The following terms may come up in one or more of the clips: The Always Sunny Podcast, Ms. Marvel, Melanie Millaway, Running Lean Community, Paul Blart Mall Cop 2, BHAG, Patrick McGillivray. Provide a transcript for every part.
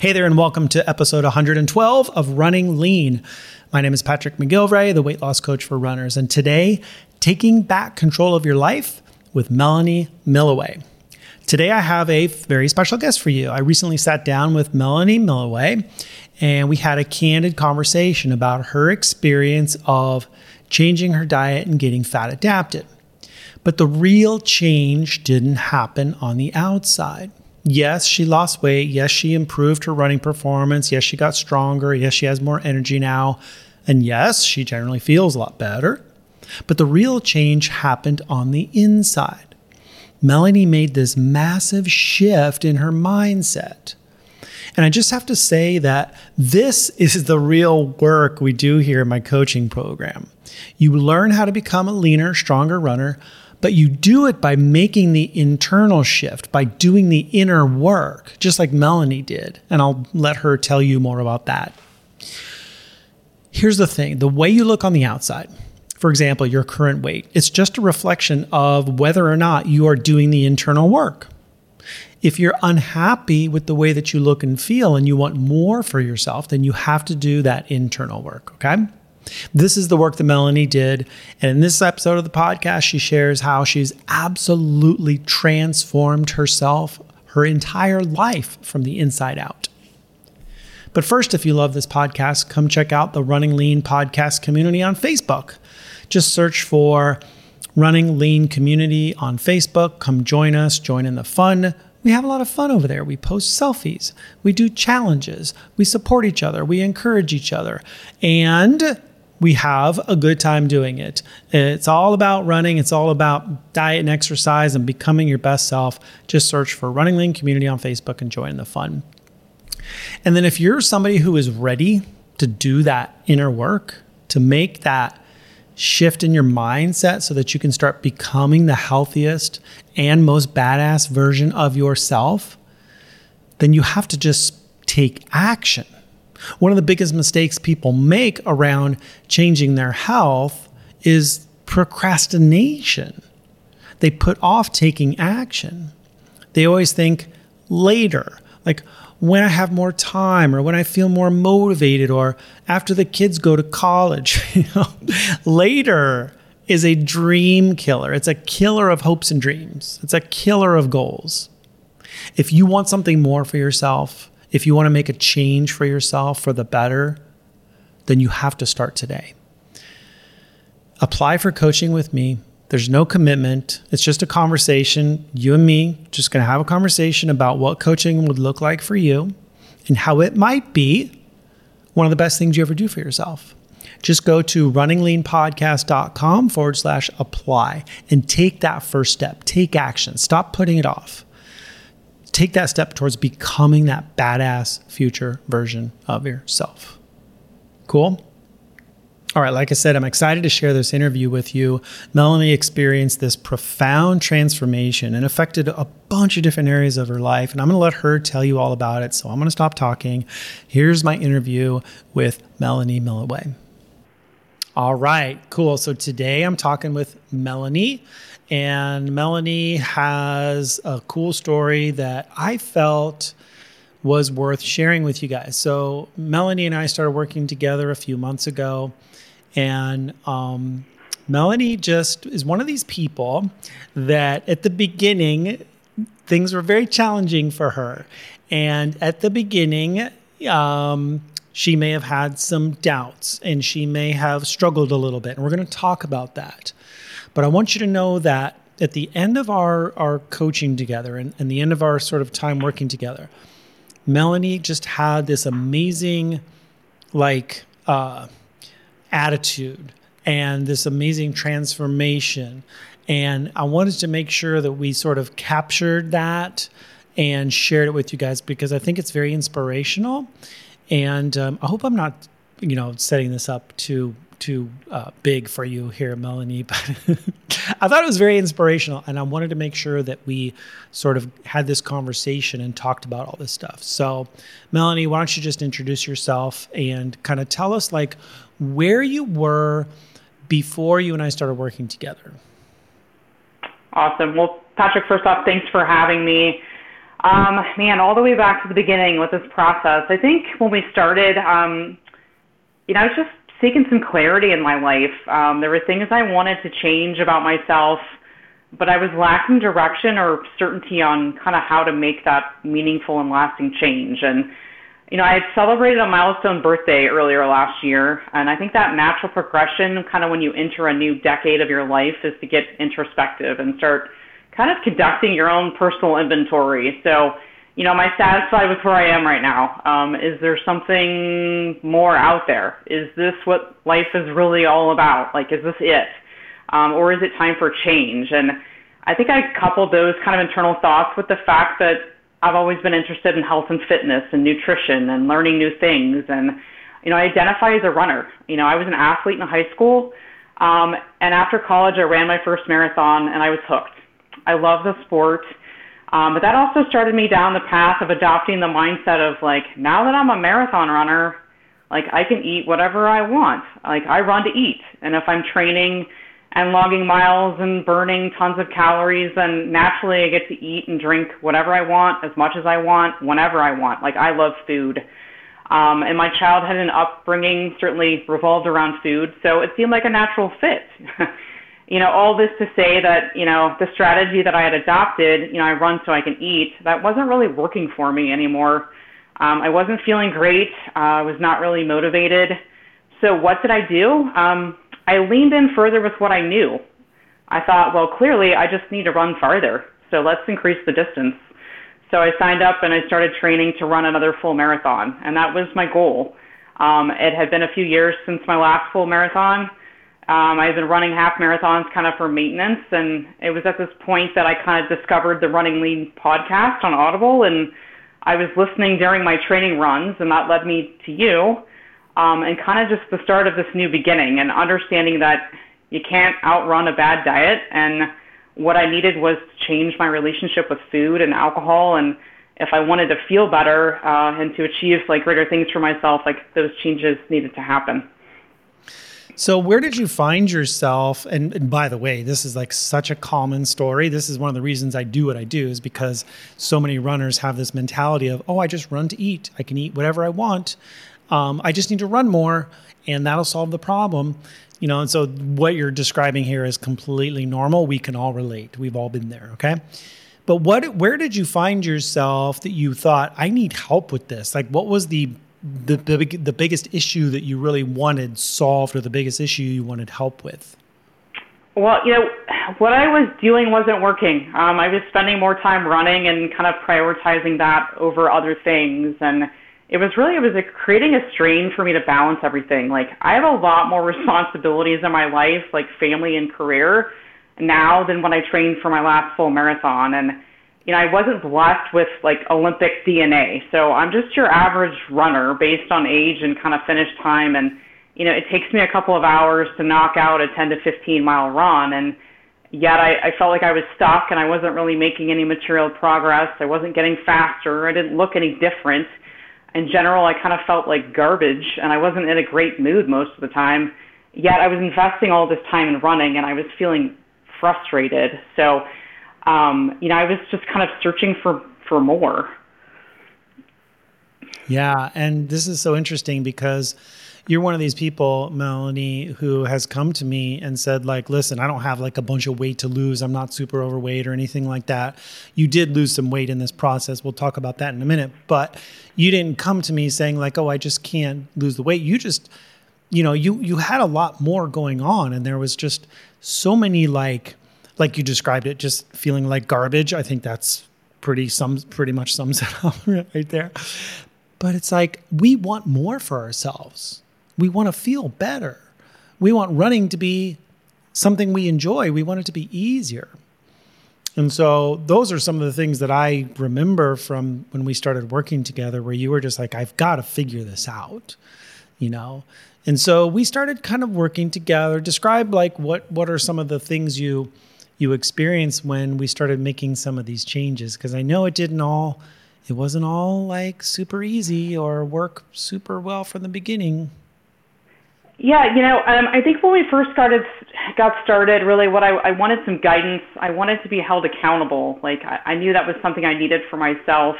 Hey there, and welcome to episode 112 of Running Lean. My name is Patrick McGillivray, the weight loss coach for runners, and today, taking back control of your life with Melanie Millaway. Today, I have a very special guest for you. I recently sat down with Melanie Millaway, and we had a candid conversation about her experience of changing her diet and getting fat adapted. But the real change didn't happen on the outside. Yes, she lost weight. Yes, she improved her running performance. Yes, she got stronger. Yes, she has more energy now. And yes, she generally feels a lot better. But the real change happened on the inside. Melanie made this massive shift in her mindset. And I just have to say that this is the real work we do here in my coaching program. You learn how to become a leaner, stronger runner, but you do it by making the internal shift, by doing the inner work, just like Melanie did. And I'll let her tell you more about that. Here's the thing. The way you look on the outside, for example, your current weight, it's just a reflection of whether or not you are doing the internal work. If you're unhappy with the way that you look and feel and you want more for yourself, then you have to do that internal work, okay? This is the work that Melanie did. And in this episode of the podcast, she shares how she's absolutely transformed herself, her entire life from the inside out. But first, if you love this podcast, come check out the Running Lean Podcast community on Facebook. Just search for Running Lean Community on Facebook. Come join us, join in the fun. We have a lot of fun over there. We post selfies. We do challenges. We support each other. We encourage each other. And we have a good time doing it. It's all about running. It's all about diet and exercise and becoming your best self. Just search for Running Lean Community on Facebook and join the fun. And then if you're somebody who is ready to do that inner work, to make that shift in your mindset so that you can start becoming the healthiest and most badass version of yourself, then you have to just take action. One of the biggest mistakes people make around changing their health is procrastination. They put off taking action. They always think later, like when I have more time or when I feel more motivated or after the kids go to college. Later is a dream killer. It's a killer of hopes and dreams. It's a killer of goals. If you want something more for yourself, if you want to make a change for yourself for the better, then you have to start today. Apply for coaching with me. There's no commitment. It's just a conversation, you and me, just going to have a conversation about what coaching would look like for you and how it might be one of the best things you ever do for yourself. Just go to runningleanpodcast.com/apply and take that first step. Take action. Stop putting it off. Take that step towards becoming that badass future version of yourself. Cool? All right, like I said, I'm excited to share this interview with you. Melanie experienced this profound transformation and affected a bunch of different areas of her life, and I'm going to let her tell you all about it, so I'm going to stop talking. Here's my interview with Melanie Millaway. All right, cool. So today I'm talking with Melanie, and Melanie has a cool story that I felt was worth sharing with you guys. So Melanie and I started working together a few months ago, and Melanie just is one of these people that at the beginning, things were very challenging for her. And at the beginning, she may have had some doubts and she may have struggled a little bit. And we're going to talk about that. But I want you to know that at the end of our coaching together and the end of our sort of time working together, Melanie just had this amazing attitude and this amazing transformation. And I wanted to make sure that we sort of captured that and shared it with you guys because I think it's very inspirational. And I hope I'm not you know, setting this up too big for you here, Melanie, but I thought it was very inspirational, and I wanted to make sure that we sort of had this conversation and talked about all this stuff. So Melanie, why don't you just introduce yourself and kind of tell us like where you were before you and I started working together. Awesome. Well, Patrick, first off, thanks for having me. Man, all the way back to the beginning with this process, I think when we started, I was just seeking some clarity in my life. There were things I wanted to change about myself, but I was lacking direction or certainty on kind of how to make that meaningful and lasting change. And, you know, I had celebrated a milestone birthday earlier last year, and I think that natural progression kind of when you enter a new decade of your life is to get introspective and start kind of conducting your own personal inventory. So, you know, am I satisfied with where I am right now? Is there something more out there? Is this what life is really all about? Like, is this it? Or is it time for change? And I think I coupled those kind of internal thoughts with the fact that I've always been interested in health and fitness and nutrition and learning new things. And, you know, I identify as a runner. You know, I was an athlete in high school. And after college, I ran my first marathon and I was hooked. I love the sport. But that also started me down the path of adopting the mindset of, like, now that I'm a marathon runner, like, I can eat whatever I want. Like, I run to eat. And if I'm training and logging miles and burning tons of calories, then naturally I get to eat and drink whatever I want, as much as I want, whenever I want. Like, I love food. And my childhood and upbringing certainly revolved around food. So it seemed like a natural fit. You know, all this to say that, you know, the strategy that I had adopted, you know, I run so I can eat, that wasn't really working for me anymore. I wasn't feeling great. I was not really motivated. So what did I do? I leaned in further with what I knew. I thought, well, clearly I just need to run farther. So let's increase the distance. So I signed up and I started training to run another full marathon. And that was my goal. It had been a few years since my last full marathon. I've been running half marathons kind of for maintenance, and it was at this point that I kind of discovered the Running Lean podcast on Audible, and I was listening during my training runs, and that led me to you, and kind of just the start of this new beginning and understanding that you can't outrun a bad diet. And what I needed was to change my relationship with food and alcohol, and if I wanted to feel better and to achieve like greater things for myself, like those changes needed to happen. So where did you find yourself? And by the way, this is like such a common story. This is one of the reasons I do what I do, is because so many runners have this mentality of, oh, I just run to eat. I can eat whatever I want. I just need to run more and that'll solve the problem. You know, and so what you're describing here is completely normal. We can all relate. We've all been there. Okay. But where did you find yourself that you thought, I need help with this? Like, what was the biggest issue that you really wanted solved, or the biggest issue you wanted help with? Well, you know, what I was doing wasn't working. I was spending more time running and kind of prioritizing that over other things. And it was creating a strain for me to balance everything. Like, I have a lot more responsibilities in my life, like family and career now, than when I trained for my last full marathon. And you know, I wasn't blessed with like Olympic DNA. So I'm just your average runner based on age and kind of finish time. And, you know, it takes me a couple of hours to knock out a 10 to 15 mile run. And yet I felt like I was stuck and I wasn't really making any material progress. I wasn't getting faster. I didn't look any different. In general, I kind of felt like garbage and I wasn't in a great mood most of the time. Yet I was investing all this time in running and I was feeling frustrated. So, I was just kind of searching for more. Yeah. And this is so interesting because you're one of these people, Melanie, who has come to me and said, like, listen, I don't have like a bunch of weight to lose. I'm not super overweight or anything like that. You did lose some weight in this process. We'll talk about that in a minute, but you didn't come to me saying like, oh, I just can't lose the weight. You just, you know, you had a lot more going on, and there was just so many, like you described it, just feeling like garbage. I think that's pretty much sums it up right there. But it's like, we want more for ourselves. We want to feel better. We want running to be something we enjoy. We want it to be easier. And so those are some of the things that I remember from when we started working together, where you were just like, I've got to figure this out. you know? And so we started kind of working together. Describe like what are some of the things you experienced when we started making some of these changes? Because I know it wasn't all like super easy or work super well from the beginning. Yeah, I think when we first got started, really what I wanted some guidance. I wanted to be held accountable. Like I knew that was something I needed for myself,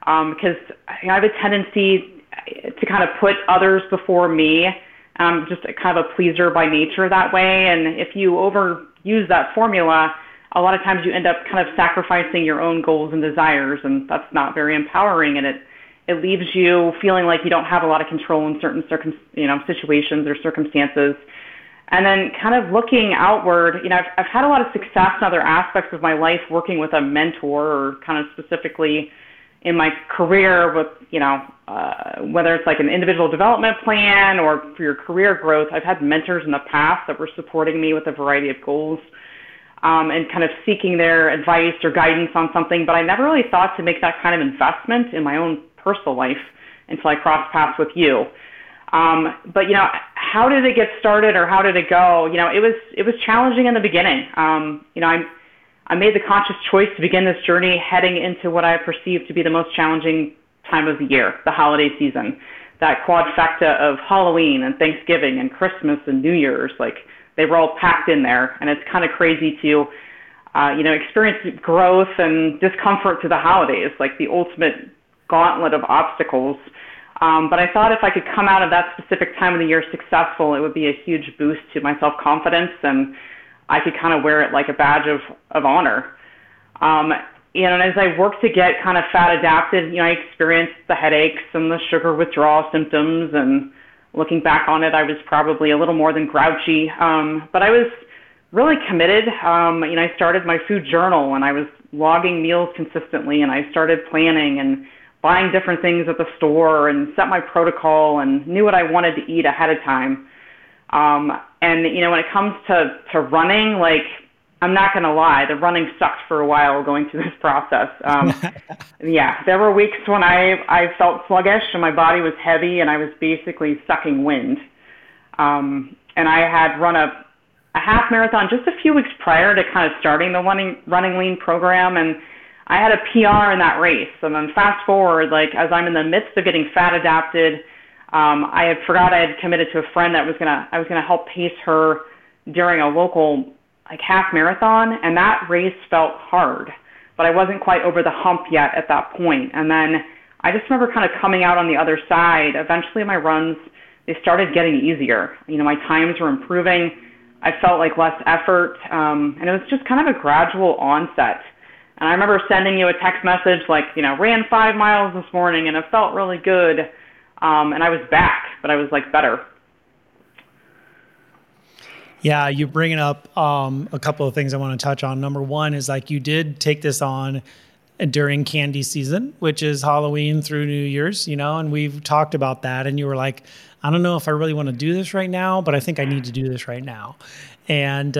because I have a tendency to kind of put others before me. I'm just kind of a pleaser by nature that way. And if you overuse that formula, a lot of times you end up kind of sacrificing your own goals and desires, and that's not very empowering. And it leaves you feeling like you don't have a lot of control in certain situations or circumstances. And then kind of looking outward, I've had a lot of success in other aspects of my life working with a mentor, or kind of specifically in my career with, whether it's like an individual development plan or for your career growth. I've had mentors in the past that were supporting me with a variety of goals, and kind of seeking their advice or guidance on something. But I never really thought to make that kind of investment in my own personal life until I crossed paths with you. But how did it get started, or how did it go? It was challenging in the beginning. I made the conscious choice to begin this journey heading into what I perceived to be the most challenging time of the year, the holiday season, that quadfecta of Halloween and Thanksgiving and Christmas and New Year's. Like they were all packed in there, and it's kind of crazy to experience growth and discomfort through the holidays, like the ultimate gauntlet of obstacles. But I thought if I could come out of that specific time of the year successful, it would be a huge boost to my self-confidence, and I could kind of wear it like a badge of honor. And as I worked to get kind of fat adapted, I experienced the headaches and the sugar withdrawal symptoms, and looking back on it, I was probably a little more than grouchy. But I was really committed. I started my food journal, and I was logging meals consistently, and I started planning and buying different things at the store, and set my protocol, and knew what I wanted to eat ahead of time. When it comes to running, like, I'm not going to lie, the running sucked for a while going through this process. There were weeks when I felt sluggish and my body was heavy and I was basically sucking wind. And I had run a half marathon just a few weeks prior to kind of starting the Running Lean program, and I had a PR in that race. And then fast forward, like as I'm in the midst of getting fat adapted, I had committed to a friend that I was gonna help pace her during a local like half marathon, and that race felt hard, but I wasn't quite over the hump yet at that point. And then I just remember kind of coming out on the other side. Eventually my runs, they started getting easier. My times were improving. I felt like less effort, and it was just kind of a gradual onset. And I remember sending you a text message like, ran 5 miles this morning and it felt really good. And I was back, but I was like better. Yeah, you're bringing up a couple of things I want to touch on. Number one is like you did take this on during candy season, which is Halloween through New Year's, and we've talked about that. And you were like, I don't know if I really want to do this right now, but I think I need to do this right now. And,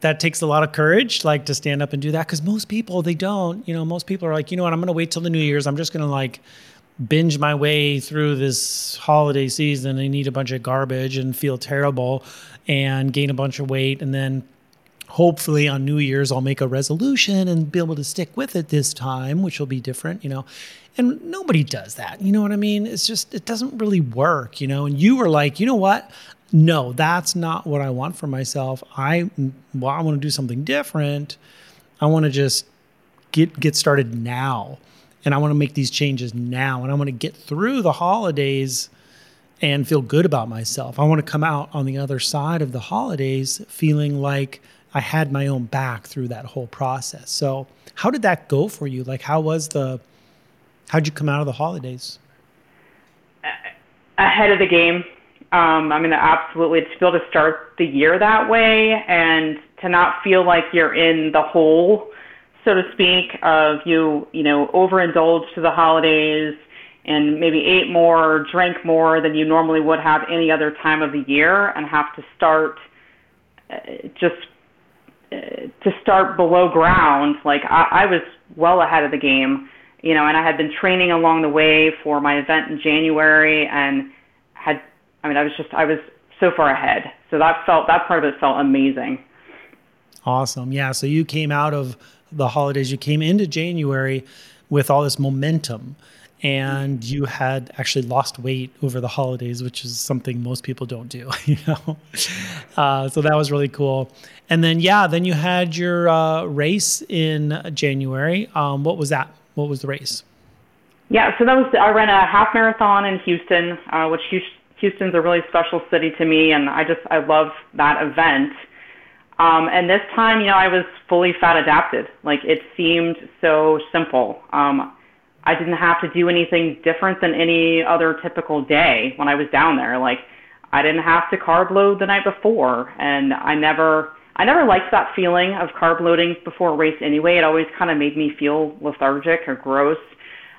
that takes a lot of courage, like to stand up and do that. Because most people, they don't, most people are like, you know what, I'm going to wait till the New Year's. I'm just going to like binge my way through this holiday season and eat a bunch of garbage and feel terrible and gain a bunch of weight. And then hopefully on New Year's, I'll make a resolution and be able to stick with it this time, which will be different, and nobody does that. You know what I mean? It's just, it doesn't really work, and you were like, you know what? No, that's not what I want for myself. I want to do something different. I want to just get started now. And I want to make these changes now. And I want to get through the holidays and feel good about myself. I want to come out on the other side of the holidays feeling like I had my own back through that whole process. So how did that go for you? Like, how'd you come out of the holidays? Ahead of the game. Absolutely, to be able to start the year that way and to not feel like you're in the hole, so to speak, of you overindulged to the holidays and maybe ate more, drank more than you normally would have any other time of the year, and have to start start below ground. Like I was well ahead of the game, and I had been training along the way for my event in January and had I mean, I was so far ahead. So that part of it felt amazing. Awesome. Yeah. So you came out of the holidays, you came into January with all this momentum, and you had actually lost weight over the holidays, which is something most people don't do, you know? So that was really cool. And then, then you had your race in January. What was that? What was the race? Yeah. So I ran a half marathon in Houston, which Houston's a really special city to me. And I love that event. And this time, I was fully fat adapted. Like, it seemed so simple. I didn't have to do anything different than any other typical day when I was down there. Like, I didn't have to carb load the night before. And I never liked that feeling of carb loading before a race anyway. It always kind of made me feel lethargic or gross.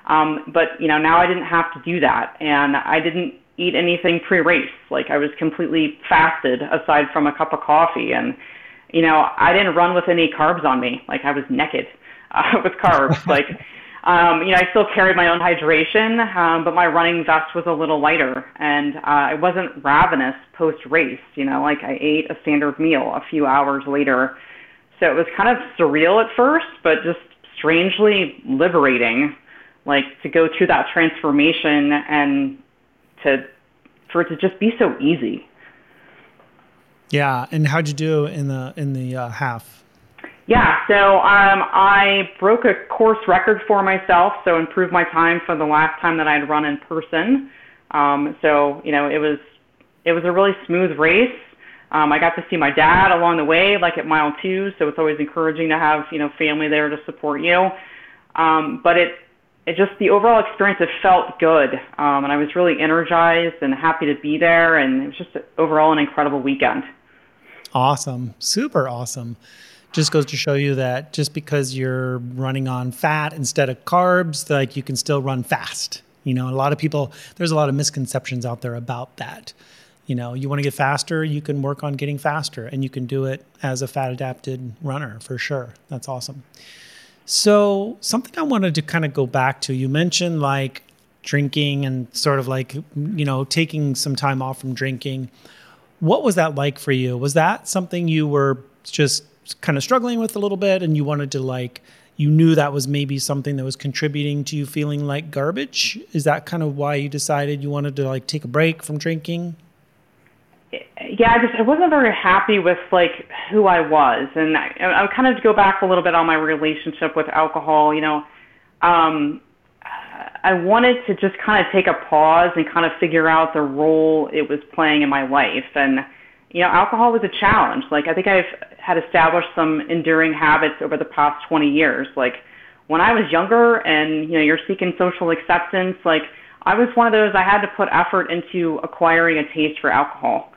But now I didn't have to do that. And I didn't eat anything pre-race. Like, I was completely fasted aside from a cup of coffee. And I didn't run with any carbs on me. Like, I was naked with carbs. Like, I still carried my own hydration, but my running vest was a little lighter, and I wasn't ravenous post-race. I ate a standard meal a few hours later. So it was kind of surreal at first, but just strangely liberating, like, to go through that transformation and for it to just be so easy. Yeah, and how'd you do in the half? Yeah, so I broke a course record for myself, so improved my time from the last time that I'd run in person. It was a really smooth race. I got to see my dad along the way, like at mile 2, so it's always encouraging to have family there to support you. But it just, the overall experience, it felt good, and I was really energized and happy to be there, and it was just overall an incredible weekend. Awesome. Super awesome. Just goes to show you that just because you're running on fat instead of carbs, like, you can still run fast. A lot of people, there's a lot of misconceptions out there about that. You want to get faster, you can work on getting faster, and you can do it as a fat adapted runner for sure. That's awesome. So something I wanted to kind of go back to, you mentioned like drinking and sort of like, taking some time off from drinking. What was that like for you? Was that something you were just kind of struggling with a little bit, and you wanted to, like, you knew that was maybe something that was contributing to you feeling like garbage? Is that kind of why you decided you wanted to, like, take a break from drinking? Yeah, I wasn't very happy with, like, who I was. And I kind of go back a little bit on my relationship with alcohol. I wanted to just kind of take a pause and kind of figure out the role it was playing in my life. And, alcohol was a challenge. Like, I think I've had established some enduring habits over the past 20 years. Like, when I was younger and, you're seeking social acceptance, like, I was one of those, I had to put effort into acquiring a taste for alcohol.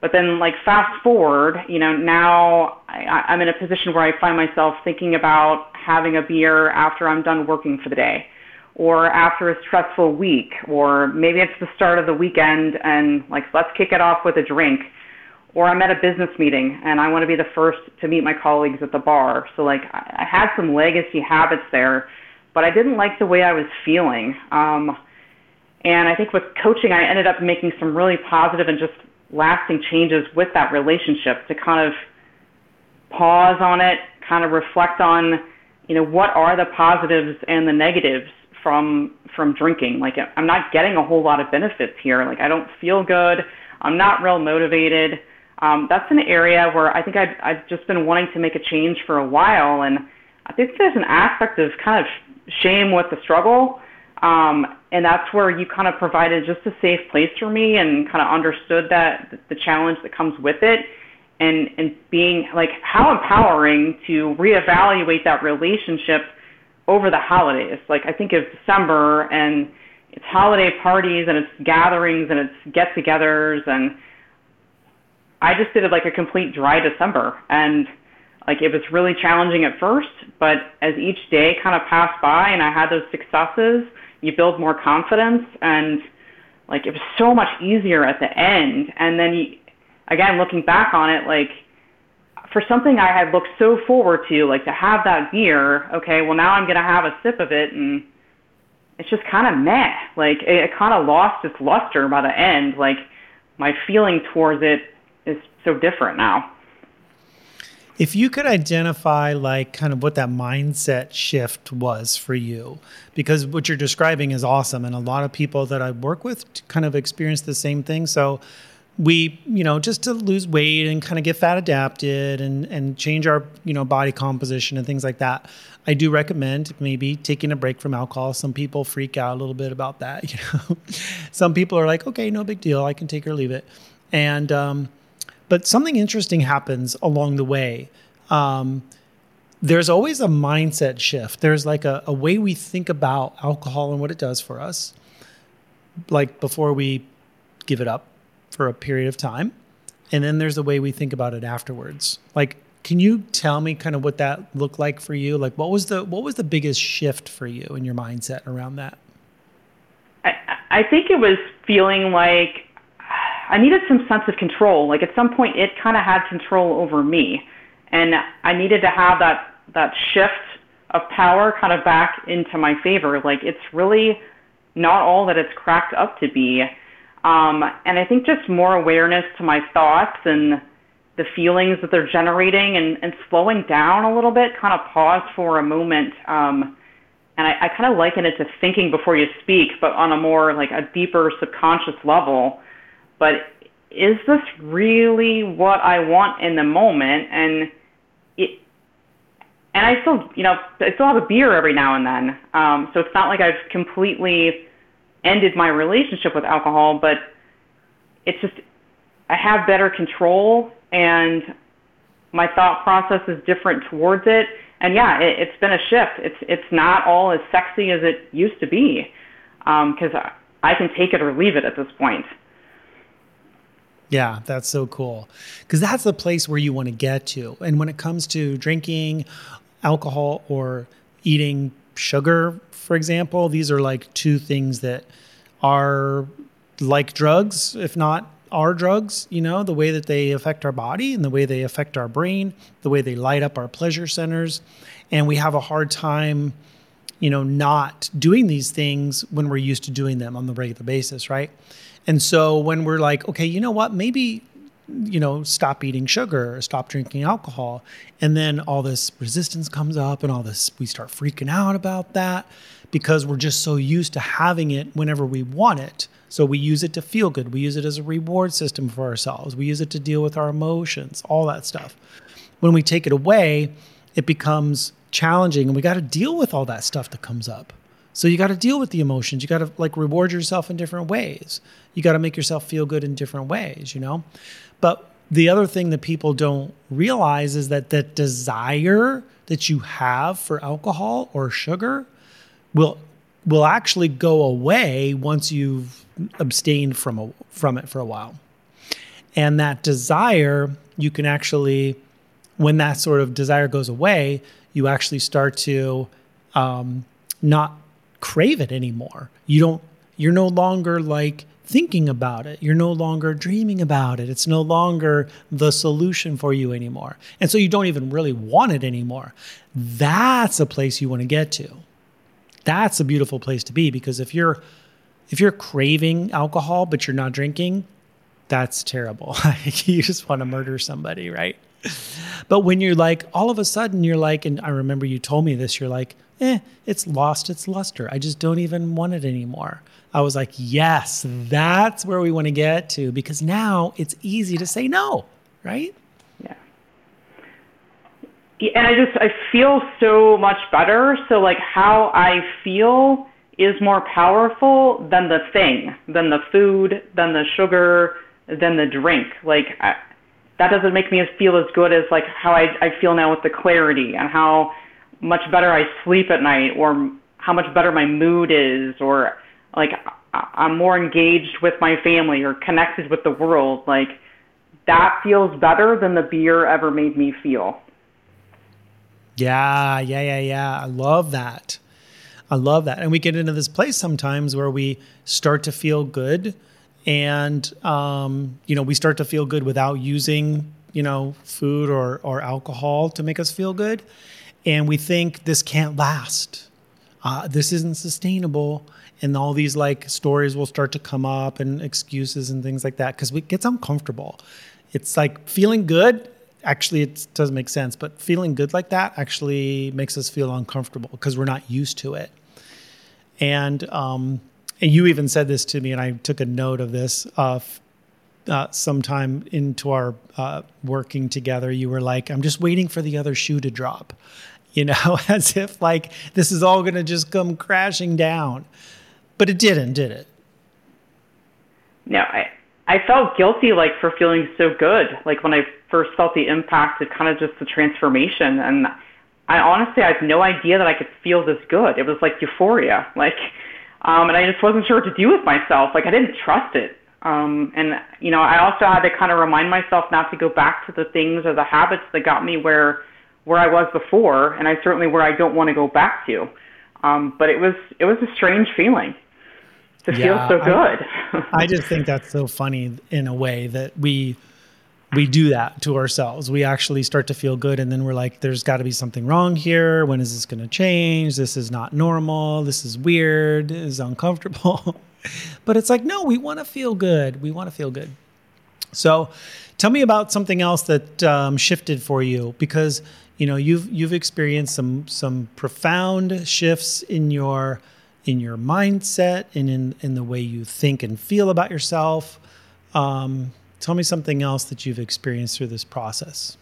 But then, like, fast forward, now I'm in a position where I find myself thinking about having a beer after I'm done working for the day, or after a stressful week, or maybe it's the start of the weekend and, like, let's kick it off with a drink. Or I'm at a business meeting and I want to be the first to meet my colleagues at the bar. So, like, I had some legacy habits there, but I didn't like the way I was feeling. And I think with coaching, I ended up making some really positive and just lasting changes with that relationship to kind of pause on it, kind of reflect on, what are the positives and the negatives from drinking? Like, I'm not getting a whole lot of benefits here. Like, I don't feel good. I'm not real motivated. That's an area where I think I've just been wanting to make a change for a while, and I think there's an aspect of kind of shame with the struggle, and that's where you kind of provided just a safe place for me and kind of understood that the challenge that comes with it, and being like, how empowering to reevaluate that relationship over the holidays. Like, I think of December and it's holiday parties and it's gatherings and it's get-togethers, and I just did like a complete dry December, and like, it was really challenging at first, but as each day kind of passed by and I had those successes, you build more confidence, and like, it was so much easier at the end. And then again, looking back on it, like, for something I had looked so forward to, like, to have that beer, okay, well, now I'm going to have a sip of it, and it's just kind of meh. Like, it kind of lost its luster by the end. Like, my feeling towards it is so different now. If you could identify like kind of what that mindset shift was for you, because what you're describing is awesome. And a lot of people that I work with kind of experience the same thing. So we, just to lose weight and kind of get fat adapted and change our, body composition and things like that. I do recommend maybe taking a break from alcohol. Some people freak out a little bit about that. Some people are like, okay, no big deal. I can take or leave it. And, but something interesting happens along the way. There's always a mindset shift. There's like a way we think about alcohol and what it does for us, like before we give it up for a period of time. And then there's the way we think about it afterwards. Like, can you tell me kind of what that looked like for you? Like, what was the biggest shift for you in your mindset around that? I think it was feeling like I needed some sense of control. Like at some point it kind of had control over me, and I needed to have that shift of power kind of back into my favor. Like it's really not all that it's cracked up to be. And I think just more awareness to my thoughts and the feelings that they're generating and slowing down a little bit, kind of pause for a moment. And I kind of liken it to thinking before you speak, but on a more like a deeper subconscious level. But is this really what I want in the moment? And I still, I still have a beer every now and then. So it's not like I've completely ended my relationship with alcohol, but it's just, I have better control and my thought process is different towards it. And yeah, it's been a shift. It's not all as sexy as it used to be. 'Cause I can take it or leave it at this point. Yeah, that's so cool. Because that's the place where you want to get to. And when it comes to drinking alcohol or eating sugar, for example, these are like two things that are like drugs, if not our drugs, the way that they affect our body and the way they affect our brain, the way they light up our pleasure centers. And we have a hard time, not doing these things when we're used to doing them on the regular basis, right? And so when we're like, okay, you know what, maybe, stop eating sugar or stop drinking alcohol. And then all this resistance comes up and all this, we start freaking out about that because we're just so used to having it whenever we want it. So we use it to feel good. We use it as a reward system for ourselves. We use it to deal with our emotions, all that stuff. When we take it away, it becomes challenging and we got to deal with all that stuff that comes up. So you got to deal with the emotions. You got to like reward yourself in different ways. You got to make yourself feel good in different ways, But the other thing that people don't realize is that the desire that you have for alcohol or sugar will actually go away once you've abstained from it for a while. And that desire, you can actually, when that sort of desire goes away, you actually start to not crave it anymore. You're no longer like thinking about it. You're no longer dreaming about it. It's no longer the solution for you anymore. And so you don't even really want it anymore. That's a place you want to get to. That's a beautiful place to be, because if you're craving alcohol, but you're not drinking, that's terrible. You just want to murder somebody, right? But when you're like, all of a sudden you're like, and I remember you told me this, you're like, it's lost its luster. I just don't even want it anymore. I was like, yes, that's where we want to get to, because now it's easy to say no, right? Yeah. And I feel so much better. So like how I feel is more powerful than the thing, than the food, than the sugar, than the drink. Like that doesn't make me feel as good as like how I feel now with the clarity and how much better I sleep at night, or how much better my mood is, or like I'm more engaged with my family or connected with the world. Like that feels better than the beer ever made me feel. Yeah. I love that. And we get into this place sometimes where we start to feel good and, we start to feel good without using, food or alcohol to make us feel good. And we think this can't last. this isn't sustainable. And all these like stories will start to come up and excuses and things like that because it gets uncomfortable. It's like feeling good. Actually, it doesn't make sense, but feeling good like that actually makes us feel uncomfortable because we're not used to it. And you even said this to me, and I took a note of this. Sometime into our working together, you were like, I'm just waiting for the other shoe to drop, you know, as if like this is all going to just come crashing down. But it didn't, did it? No, I felt guilty, like, for feeling so good. Like, when I first felt the impact, it kind of just the transformation. And I honestly, I had no idea that I could feel this good. It was like euphoria. Like, and I just wasn't sure what to do with myself. Like, I didn't trust it. And, you know, I also had to kind of remind myself not to go back to the things or the habits that got me where I was before, and I certainly where I don't want to go back to. But it was a strange feeling to feel so good. I just think that's so funny in a way that we do that to ourselves. We actually start to feel good, and then we're like, there's got to be something wrong here. When is this going to change? This is not normal. This is weird. This is uncomfortable. But it's like, no, we want to feel good. We want to feel good. So tell me about something else that shifted for you, because, you know, you've experienced some profound shifts in your mindset and in the way you think and feel about yourself. Tell me something else that you've experienced through this process.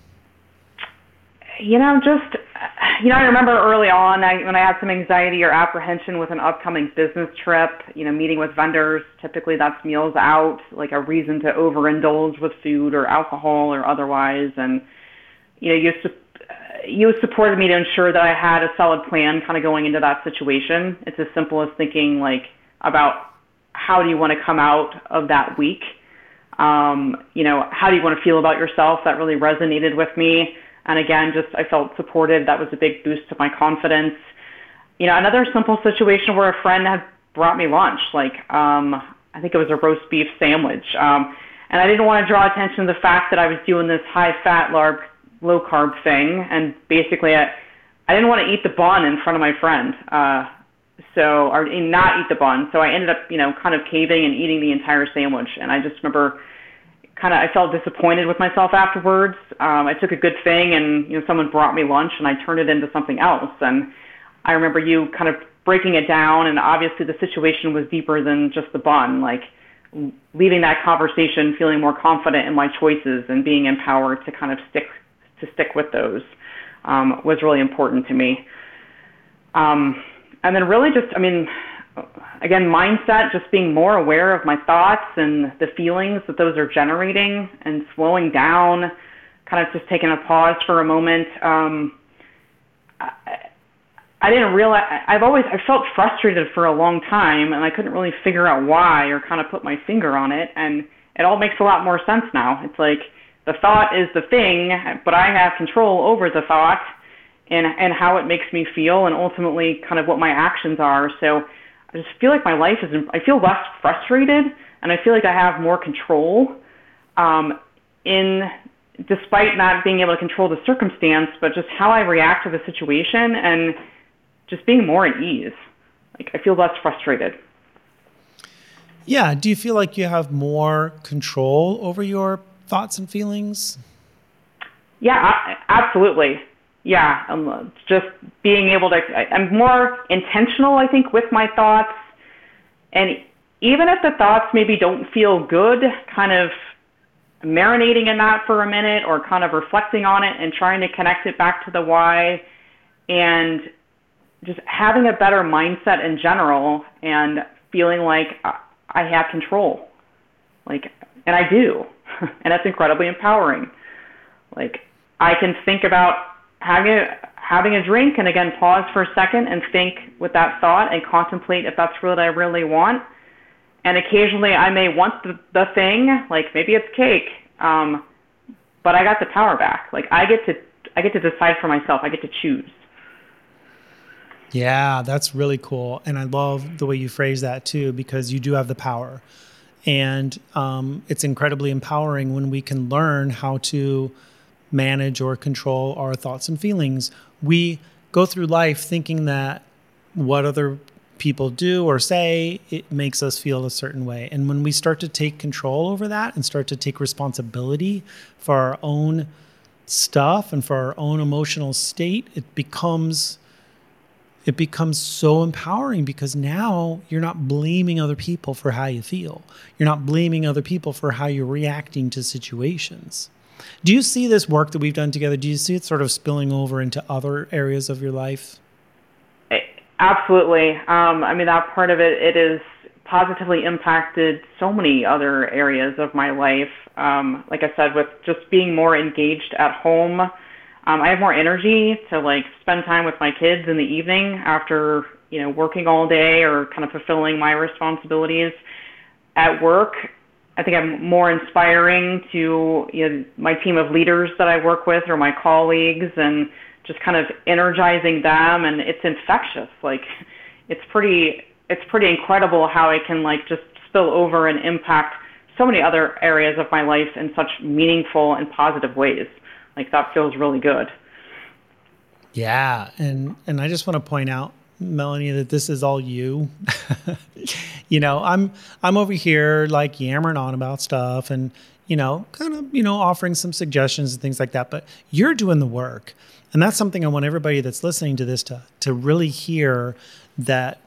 You know, I remember early on when I had some anxiety or apprehension with an upcoming business trip, you know, meeting with vendors, typically that's meals out, like a reason to overindulge with food or alcohol or otherwise. And, you know, you supported me to ensure that I had a solid plan kind of going into that situation. It's as simple as thinking, like, about how do you want to come out of that week? You know, how do you want to feel about yourself? That really resonated with me. And again, just I felt supported. That was a big boost to my confidence. You know, another simple situation where a friend had brought me lunch, like I think it was a roast beef sandwich. And I didn't want to draw attention to the fact that I was doing this high-fat, low-carb thing. And basically, I didn't want to eat the bun in front of my friend, or not eat the bun. So I ended up, you know, kind of caving and eating the entire sandwich. And I just remember I felt disappointed with myself afterwards. I took a good thing and, you know, someone brought me lunch and I turned it into something else. And I remember you kind of breaking it down, and obviously the situation was deeper than just the bun, like leaving that conversation feeling more confident in my choices and being empowered to kind of stick with those was really important to me. And then really just, I mean, again, mindset, just being more aware of my thoughts and the feelings that those are generating and slowing down, kind of just taking a pause for a moment. I didn't realize, I felt frustrated for a long time, and I couldn't really figure out why or kind of put my finger on it. And it all makes a lot more sense now. It's like the thought is the thing, but I have control over the thought and how it makes me feel and ultimately kind of what my actions are. So I just feel like my life I feel less frustrated, and I feel like I have more control despite not being able to control the circumstance, but just how I react to the situation and just being more at ease. Like, I feel less frustrated. Yeah. Do you feel like you have more control over your thoughts and feelings? Yeah, absolutely. Yeah, I'm just being able to, I'm more intentional, I think, with my thoughts. And even if the thoughts maybe don't feel good, kind of marinating in that for a minute or kind of reflecting on it and trying to connect it back to the why, and just having a better mindset in general and feeling like I have control. Like, and I do. And that's incredibly empowering. Like, I can think about having a drink and, again, pause for a second and think with that thought and contemplate if that's what I really want. And occasionally I may want the thing, like maybe it's cake, but I got the power back. Like, I get to decide for myself. I get to choose. Yeah, that's really cool. And I love the way you phrase that too, because you do have the power. And it's incredibly empowering when we can learn how to manage or control our thoughts and feelings. We go through life thinking that what other people do or say, it makes us feel a certain way. And when we start to take control over that and start to take responsibility for our own stuff and for our own emotional state, it becomes so empowering, because now you're not blaming other people for how you feel. You're not blaming other people for how you're reacting to situations. Do you see this work that we've done together? Do you see it sort of spilling over into other areas of your life? Absolutely. I mean, that part of it is positively impacted so many other areas of my life. Like I said, with just being more engaged at home, I have more energy to spend time with my kids in the evening after, working all day or kind of fulfilling my responsibilities at work. I think I'm more inspiring to my team of leaders that I work with or my colleagues, and just kind of energizing them, and it's infectious. It's pretty incredible how it can just spill over and impact so many other areas of my life in such meaningful and positive ways. That feels really good. Yeah. And I just want to point out, Melanie, that this is all you. I'm over here yammering on about stuff and, offering some suggestions and things like that, but you're doing the work. And that's something I want everybody that's listening to this to really hear, that,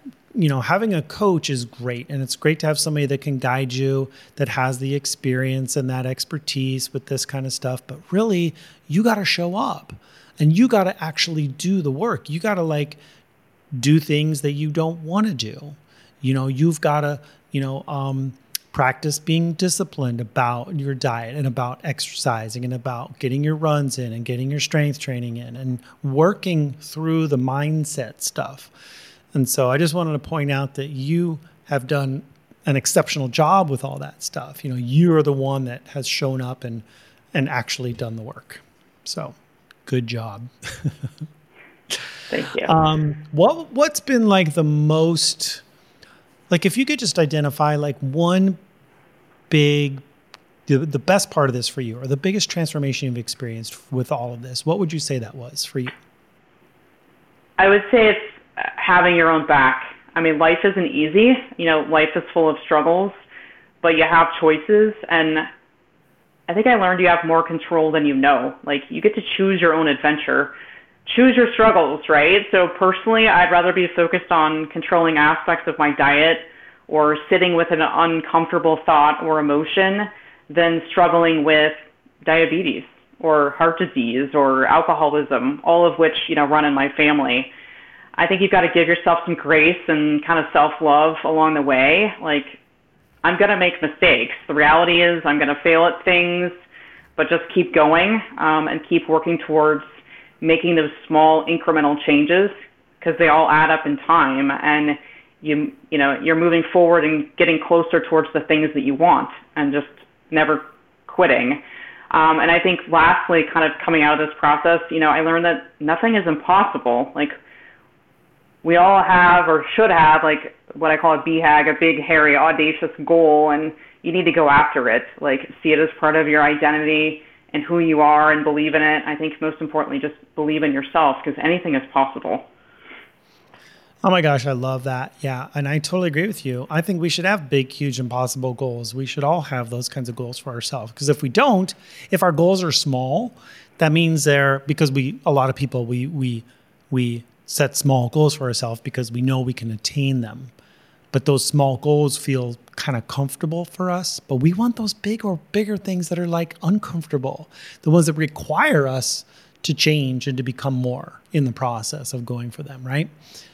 having a coach is great. And it's great to have somebody that can guide you, that has the experience and that expertise with this kind of stuff. But really, you got to show up and you got to actually do the work. You got to do things that you don't want to do. You've got to, practice being disciplined about your diet and about exercising and about getting your runs in and getting your strength training in and working through the mindset stuff. And so I just wanted to point out that you have done an exceptional job with all that stuff. You're the one that has shown up and actually done the work. So good job. Thank you. What's been the most, if you could just identify one big, the best part of this for you, or the biggest transformation you've experienced with all of this, what would you say that was for you? I would say it's having your own back. I mean, life isn't easy. Life is full of struggles, but you have choices. And I think I learned you have more control than you know. You get to choose your own adventure, choose your struggles, right? So personally, I'd rather be focused on controlling aspects of my diet or sitting with an uncomfortable thought or emotion than struggling with diabetes or heart disease or alcoholism, all of which, run in my family. I think you've got to give yourself some grace and kind of self-love along the way. I'm going to make mistakes. The reality is I'm going to fail at things, but just keep going and keep working towards making those small incremental changes, because they all add up in time, and you're moving forward and getting closer towards the things that you want, and just never quitting. And I think lastly, kind of coming out of this process, I learned that nothing is impossible. We all have, or should have, what I call a BHAG, a big, hairy, audacious goal, and you need to go after it. See it as part of your identity and who you are, and believe in it. I think most importantly, just believe in yourself, because anything is possible. Oh my gosh, I love that. Yeah. And I totally agree with you. I think we should have big, huge, impossible goals. We should all have those kinds of goals for ourselves. Because if we don't, if our goals are small, that means because a lot of people, we set small goals for ourselves because we know we can attain them. But those small goals feel kind of comfortable for us. But we want those big or bigger things that are uncomfortable, the ones that require us to change and to become more in the process of going for them, right?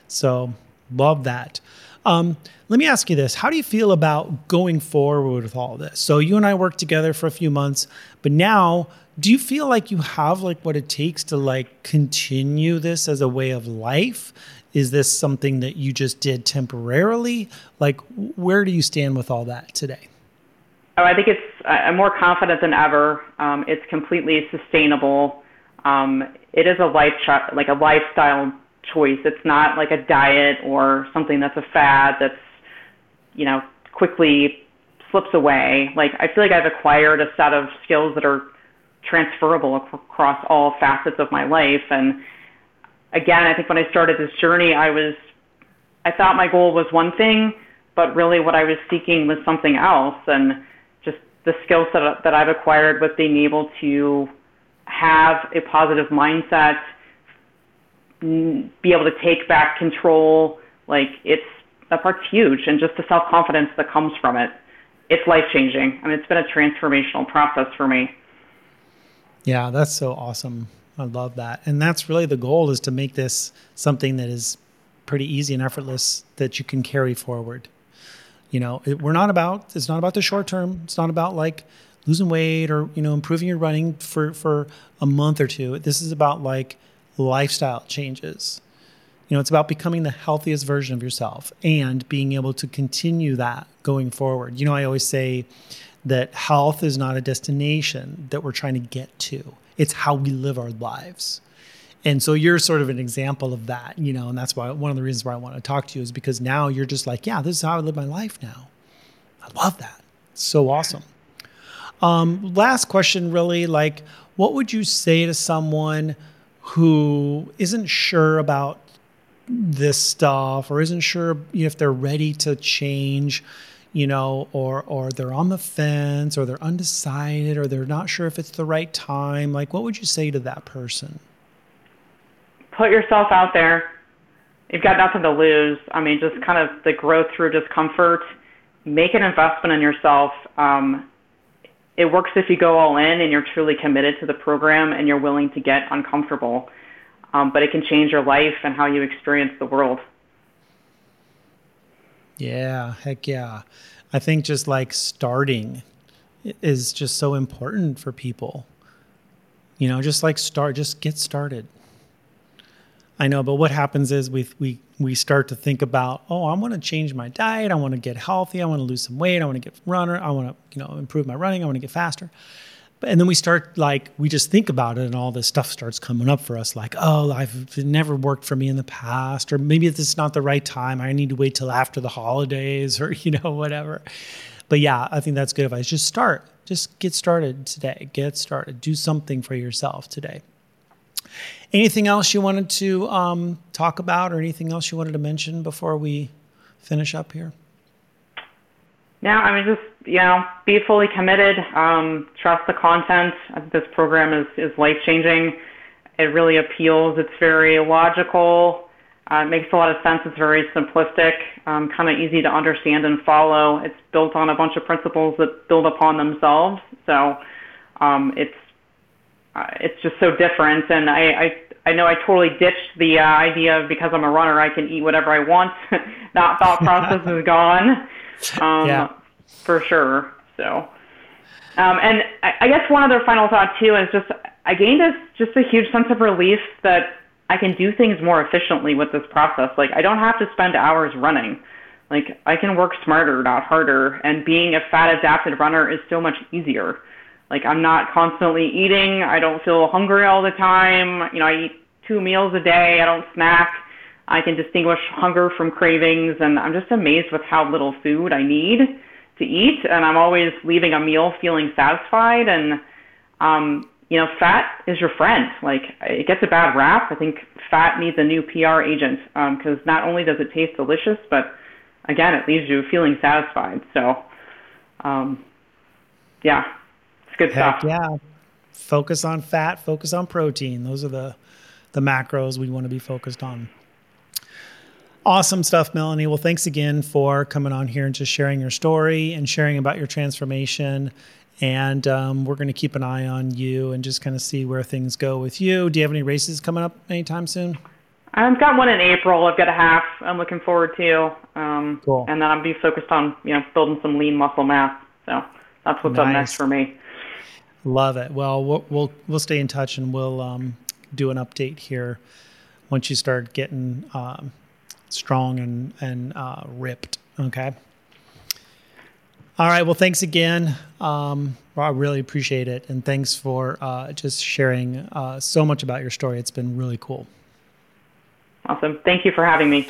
So love that. Let me ask you this. How do you feel about going forward with all this? So you and I worked together for a few months, but now do you feel you have what it takes to continue this as a way of life? Is this something that you just did temporarily? Where do you stand with all that today? Oh, I think I'm more confident than ever. It's completely sustainable. It is a lifestyle choice. It's not a diet or something that's a fad that's, quickly slips away. I feel I've acquired a set of skills that are transferable across all facets of my life. And again, I think when I started this journey, I was I thought my goal was one thing, but really what I was seeking was something else. And just the skill set that I've acquired with being able to have a positive mindset, be able to take back control, like that part's huge. And just the self-confidence that comes from it, it's life-changing. I mean, it's been a transformational process for me. Yeah, that's so awesome. I love that. And that's really the goal, is to make this something that is pretty easy and effortless that you can carry forward. You know, it's not about the short term. It's not about like losing weight or, you know, improving your running for a month or two. This is about like lifestyle changes. You know, it's about becoming the healthiest version of yourself and being able to continue that going forward. You know, I always say that health is not a destination that we're trying to get to. It's how we live our lives. And so you're sort of an example of that, you know, and that's why one of the reasons why I want to talk to you is because now you're just like, yeah, this is how I live my life now. I love that. It's so awesome. Last question, really, like, what would you say to someone who isn't sure about this stuff or isn't sure if they're ready to change, you know, or they're on the fence or they're undecided or they're not sure if it's the right time? Like, what would you say to that person? Put yourself out there. You've got nothing to lose. I mean, just kind of the growth through discomfort. Make an investment in yourself. It works if you go all in and you're truly committed to the program and you're willing to get uncomfortable. But it can change your life and how you experience the world. Yeah, heck yeah. I think just like starting is just so important for people. You know, just like just get started. I know, but what happens is we start to think about, oh, I want to change my diet. I want to get healthy. I want to lose some weight. I want to get runner. I want to, you know, improve my running. I want to get faster. And then we start, like, we just think about it and all this stuff starts coming up for us. Like, oh, it never worked for me in the past. Or maybe this is not the right time. I need to wait till after the holidays or, you know, whatever. But yeah, I think that's good advice. Just start. Just get started today. Get started. Do something for yourself today. Anything else you wanted to talk about or anything else you wanted to mention before we finish up here? No, I mean, just, you know, be fully committed. Trust the content. I think this program is life-changing. It really appeals. It's very logical. It makes a lot of sense. It's very simplistic, kind of easy to understand and follow. It's built on a bunch of principles that build upon themselves. So it's just so different, and I know I totally ditched the idea of because I'm a runner I can eat whatever I want. That thought process is gone, yeah. For sure. So, and I guess one other final thought too is just I gained just a huge sense of relief that I can do things more efficiently with this process. Like, I don't have to spend hours running. Like, I can work smarter, not harder, and being a fat adapted runner is so much easier. Like, I'm not constantly eating. I don't feel hungry all the time. You know, I eat 2 meals a day. I don't snack. I can distinguish hunger from cravings. And I'm just amazed with how little food I need to eat. And I'm always leaving a meal feeling satisfied. And, you know, fat is your friend. Like, it gets a bad rap. I think fat needs a new PR agent because not only does it taste delicious, but, again, it leaves you feeling satisfied. So, yeah. Good stuff. Yeah. Focus on fat, focus on protein. Those are the macros we want to be focused on. Awesome stuff, Melanie. Well, thanks again for coming on here and just sharing your story and sharing about your transformation. And we're going to keep an eye on you and just kind of see where things go with you. Do you have any races coming up anytime soon? I've got one in April. I've got a half I'm looking forward to. Cool. And then I'll be focused on, you know, building some lean muscle mass. So that's what's up next for me. Love it. Well, we'll stay in touch and we'll do an update here once you start getting strong and ripped. Okay. All right. Well, thanks again. I really appreciate it, and thanks for just sharing so much about your story. It's been really cool. Awesome. Thank you for having me.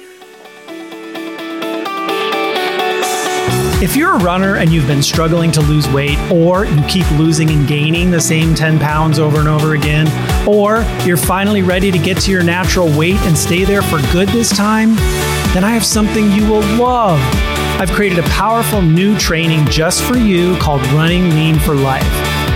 If you're a runner and you've been struggling to lose weight, or you keep losing and gaining the same 10 pounds over and over again, or you're finally ready to get to your natural weight and stay there for good this time, then I have something you will love. I've created a powerful new training just for you called Running Lean for Life.